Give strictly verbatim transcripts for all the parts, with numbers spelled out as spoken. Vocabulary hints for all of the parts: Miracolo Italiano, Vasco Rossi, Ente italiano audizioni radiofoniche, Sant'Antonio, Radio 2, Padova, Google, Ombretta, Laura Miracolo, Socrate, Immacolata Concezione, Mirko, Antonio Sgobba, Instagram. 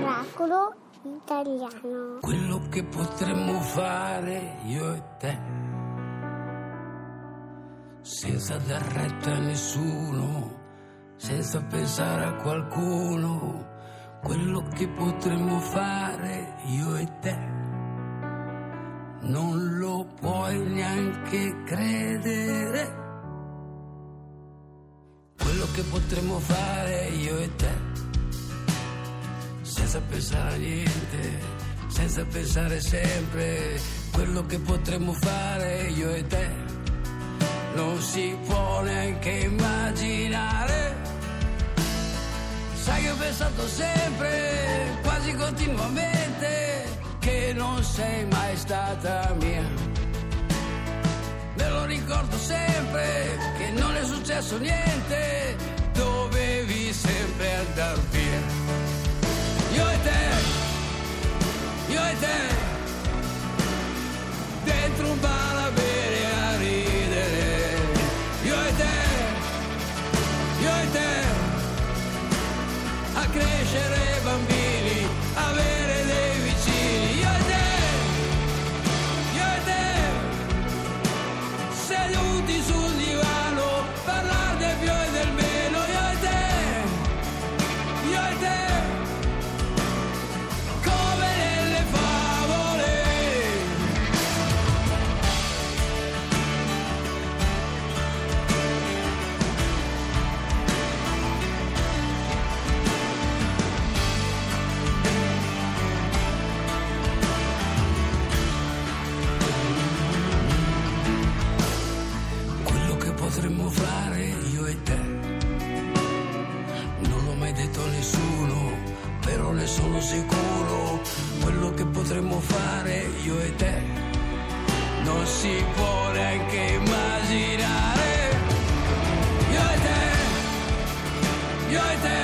Miracolo italiano. Quello che potremmo fare io e te, senza dar retta a nessuno, senza pensare a qualcuno. Quello che potremmo fare io e te, non lo puoi neanche credere. Quello che potremmo fare io e te, senza pensare a niente, senza pensare sempre. Quello che potremmo fare io e te, non si può neanche immaginare. Sai che ho pensato sempre, quasi continuamente, che non sei mai stata mia. Me lo ricordo sempre, che non è successo niente, dovevi sempre andar via. Io e te, io e te, dentro un bar a bere e a ridere. Io e te, io e te, a crescere bambini, avere dei vicini. Io e te, io e te, seduti sul divano, parlare del più e del meno. Io e te, io e te, come nelle favole. Quello che potremmo fare io e te, non l'ho mai detto a nessuno, però ne sono sicuro. Quello che potremmo fare io e te, non si può neanche immaginare. Io e te, io e te,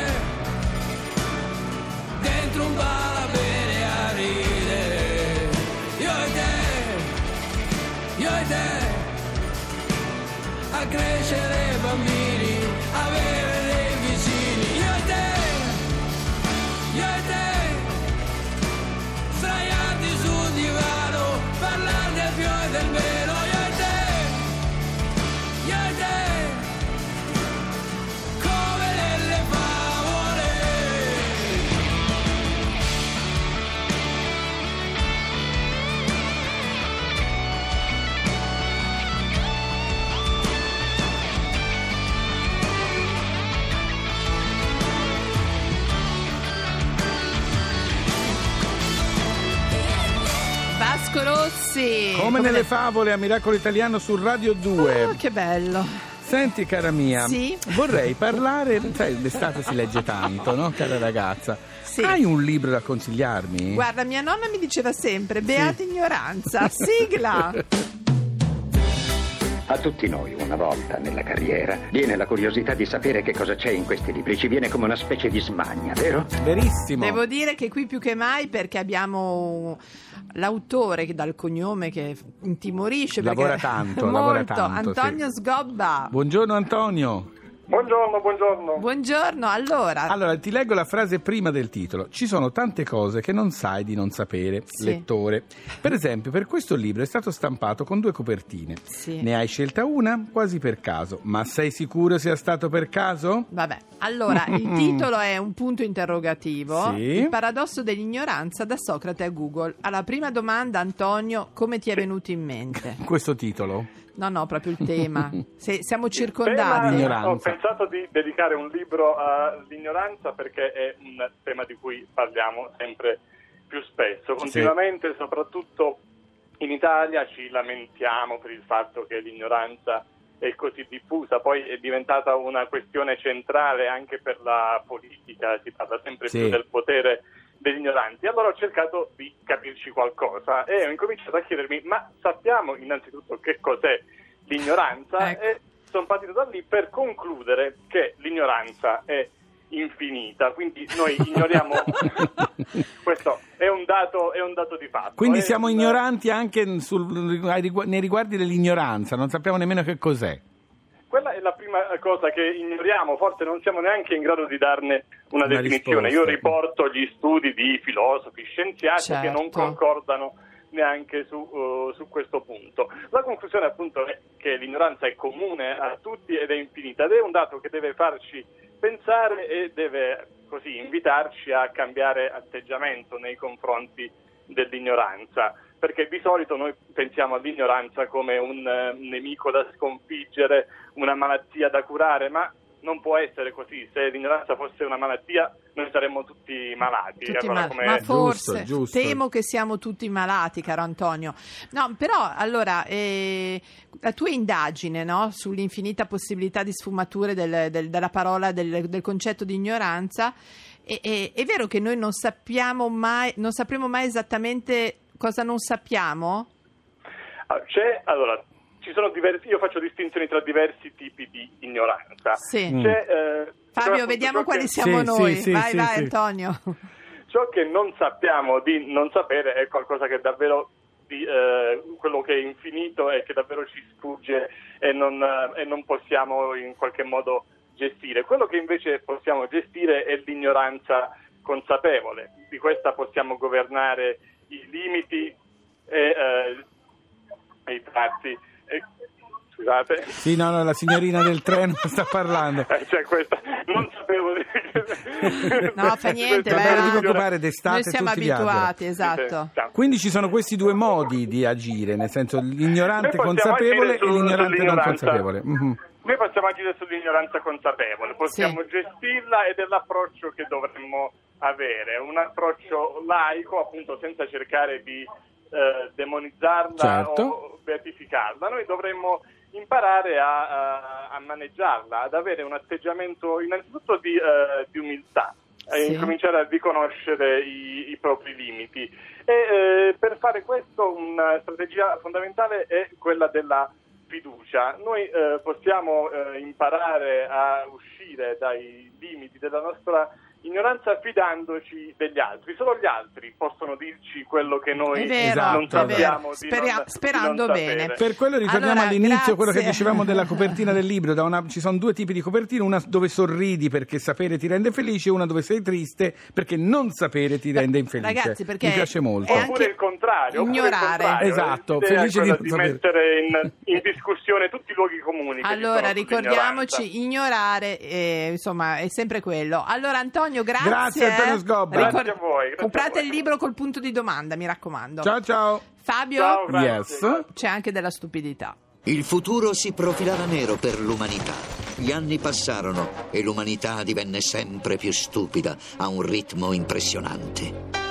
dentro un bar a bere a ridere. Io e te, io e te, a crescere bambini, avere dei vicini. Io e te, io e te, sdraiati sul divano, parlare del più e del meno. Io e te, io e te, come nelle favole. Vasco Rossi, come, come nelle ne... favole a Miracolo Italiano su Radio due. Oh, che bello. Senti cara mia, sì? Vorrei parlare, sai, d'estate si legge tanto, no cara ragazza? Sì. Hai un libro da consigliarmi? Guarda, mia nonna mi diceva sempre, beata sì. ignoranza, sigla! A tutti noi, una volta nella carriera, viene la curiosità di sapere che cosa c'è in questi libri. Ci viene come una specie di smania, vero? Verissimo. Devo dire che qui più che mai, perché abbiamo l'autore che dal cognome che intimorisce. Lavora tanto, lavora tanto. Antonio sì. Sgobba. Buongiorno Antonio. Buongiorno, buongiorno. Buongiorno, allora. Allora, ti leggo la frase prima del titolo. Ci sono tante cose che non sai di non sapere, sì. lettore. Per esempio, per questo libro è stato stampato con due copertine. Sì. Ne hai scelta una quasi per caso, ma sei sicuro sia stato per caso? Vabbè, allora, il titolo è un punto interrogativo. Sì. Il paradosso dell'ignoranza da Socrate a Google. Alla prima domanda, Antonio, come ti è venuto in mente? Questo titolo? No, no, proprio il tema. Se siamo circondati. Tema, ho pensato di dedicare un libro all'ignoranza perché è un tema di cui parliamo sempre più spesso. Continuamente, sì. soprattutto in Italia, ci lamentiamo per il fatto che l'ignoranza è così diffusa. Poi è diventata una questione centrale anche per la politica. Si parla sempre sì. più del potere degli ignoranti. Allora ho cercato di capirci qualcosa e ho incominciato a chiedermi, ma sappiamo innanzitutto che cos'è l'ignoranza? Ecco. E sono partito da lì per concludere che l'ignoranza è infinita, quindi noi ignoriamo questo è un dato è un dato di fatto. Quindi è siamo un... ignoranti anche sul, nei riguardi dell'ignoranza, non sappiamo nemmeno che cos'è. Quella è la prima prima cosa che ignoriamo, forse non siamo neanche in grado di darne una, una definizione. Risposta. Io riporto gli studi di filosofi, scienziati, certo, che non concordano neanche su, uh, su questo punto. La conclusione appunto è che l'ignoranza è comune a tutti ed è infinita, ed è un dato che deve farci pensare e deve così invitarci a cambiare atteggiamento nei confronti dell'ignoranza, perché di solito noi pensiamo all'ignoranza come un eh, nemico da sconfiggere, una malattia da curare, ma non può essere così. Se l'ignoranza fosse una malattia noi saremmo tutti malati. Tutti allora, mal- come... Ma forse, giusto, giusto. Temo che siamo tutti malati, caro Antonio. No, però, allora, eh, la tua indagine, no, sull'infinita possibilità di sfumature del, del, della parola, del, del concetto di ignoranza, è, è, è vero che noi non sappiamo mai, non sapremo mai esattamente cosa non sappiamo? C'è, allora... Ci sono diversi, io faccio distinzioni tra diversi tipi di ignoranza. Sì. C'è, eh, Fabio, vediamo quali che... siamo sì, noi. Sì, vai, sì, vai, sì. Antonio. Ciò che non sappiamo di non sapere è qualcosa che davvero, di, eh, quello che è infinito e che davvero ci sfugge e non, eh, e non possiamo in qualche modo gestire. Quello che invece possiamo gestire è l'ignoranza consapevole. Di questa possiamo governare i limiti e, eh, e i tratti. Eh, scusate. Sì, no, no, la signorina del treno sta parlando. Cioè questa, non sapevo. No, fa niente. Non vi preoccupare, d'estate noi siamo tutti abituati, esatto. Quindi ci sono questi due modi di agire, nel senso l'ignorante consapevole su, e l'ignorante non consapevole. Mm-hmm. Noi possiamo agire sull'ignoranza consapevole, possiamo sì. gestirla ed è l'approccio che dovremmo avere, un approccio laico, appunto, senza cercare di Eh, demonizzarla, certo, o beatificarla. Noi dovremmo imparare a, a, a maneggiarla, ad avere un atteggiamento innanzitutto di, eh, di umiltà, sì, e incominciare a riconoscere i, i propri limiti. E eh, per fare questo una strategia fondamentale è quella della fiducia. Noi eh, possiamo eh, imparare a uscire dai limiti della nostra ignoranza fidandoci degli altri. Solo gli altri possono dirci quello che noi vero, non sappiamo. Speria- non, sperando non bene. Per quello ritorniamo allora, all'inizio, grazie. Quello che dicevamo della copertina del libro. Da una, ci sono due tipi di copertine, una dove sorridi perché sapere ti rende felice, una dove sei triste perché non sapere ti rende infelice. Ragazzi, perché mi piace molto. Oppure il contrario. Ignorare. Il contrario, esatto. Felice di, di mettere in, in discussione tutti i luoghi comuni. Allora, ricordiamoci, ignorare eh, insomma è sempre quello. Allora, Antonio, grazie. Grazie Antonio Sgobba. Grazie Ricord- a voi. Grazie comprate a voi. Il libro col punto di domanda, mi raccomando. Ciao ciao. Fabio, ciao, yes. C'è anche della stupidità. Il futuro si profilava nero per l'umanità. Gli anni passarono e l'umanità divenne sempre più stupida a un ritmo impressionante.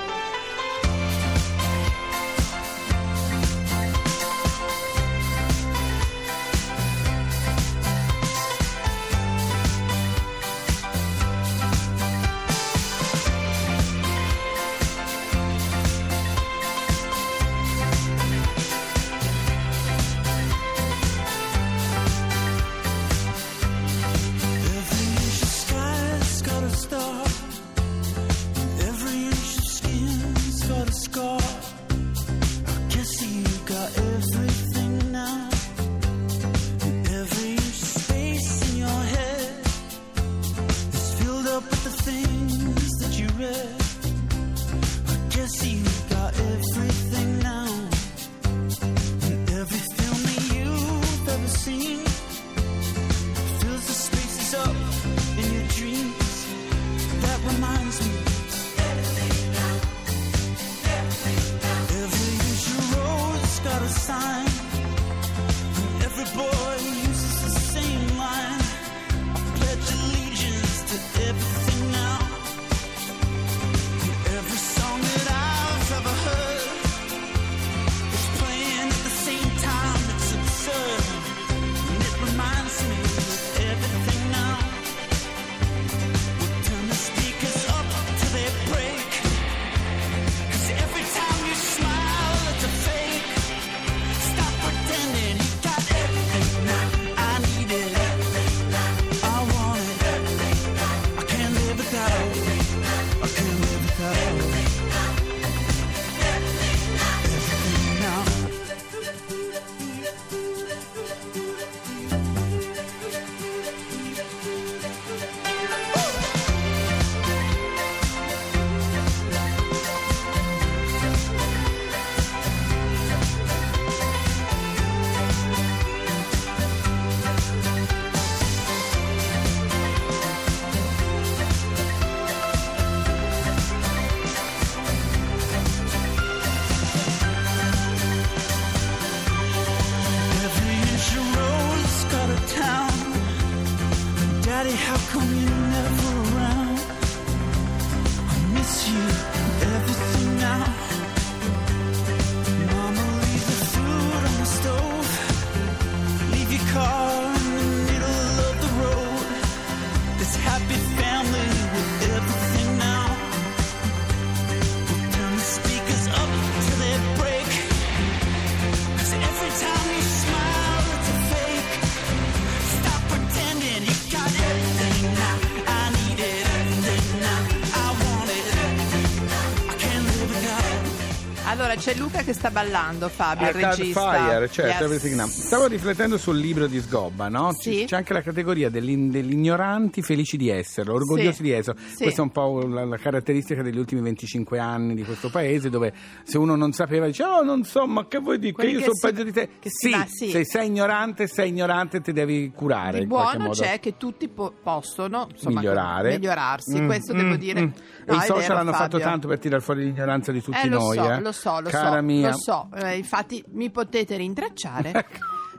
Allora c'è Luca che sta ballando, Fabio, Arcade il regista. Fire, certo, yes. Stavo riflettendo sul libro di Sgobba, no? C- sì. C'è anche la categoria degli, degli ignoranti felici di esserlo, orgogliosi sì. di esserlo. Sì. Questa è un po' la, la caratteristica degli ultimi venticinque anni di questo paese, dove se uno non sapeva dice "Oh, non so, ma che vuoi dire? Quelli che io sono peggio di te". Sì, va, sì, se sei ignorante, sei ignorante, ti devi curare. Il buono c'è che tutti po- possono, insomma, migliorare, migliorarsi, mm, questo mm, devo dire. Mm. No, e i social vero, hanno Fabio. fatto tanto per tirare fuori l'ignoranza di tutti eh, noi, so, eh. Lo so, lo Cara so, mia. lo so. Eh, infatti mi potete rintracciare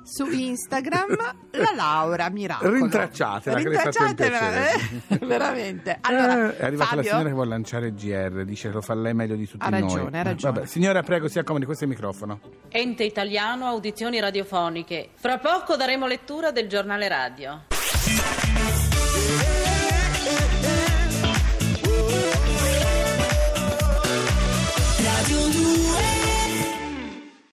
su Instagram la Laura Miracolo. Rintracciatela, rintracciatela, eh, veramente. Allora, eh, è arrivata Fabio? La signora che vuole lanciare il G R, dice lo fa lei meglio di tutti ha ragione, noi. Ha ragione. Vabbè, signora, prego, si accomodi, questo è il microfono. Ente italiano audizioni radiofoniche. Fra poco daremo lettura del giornale radio. Radio due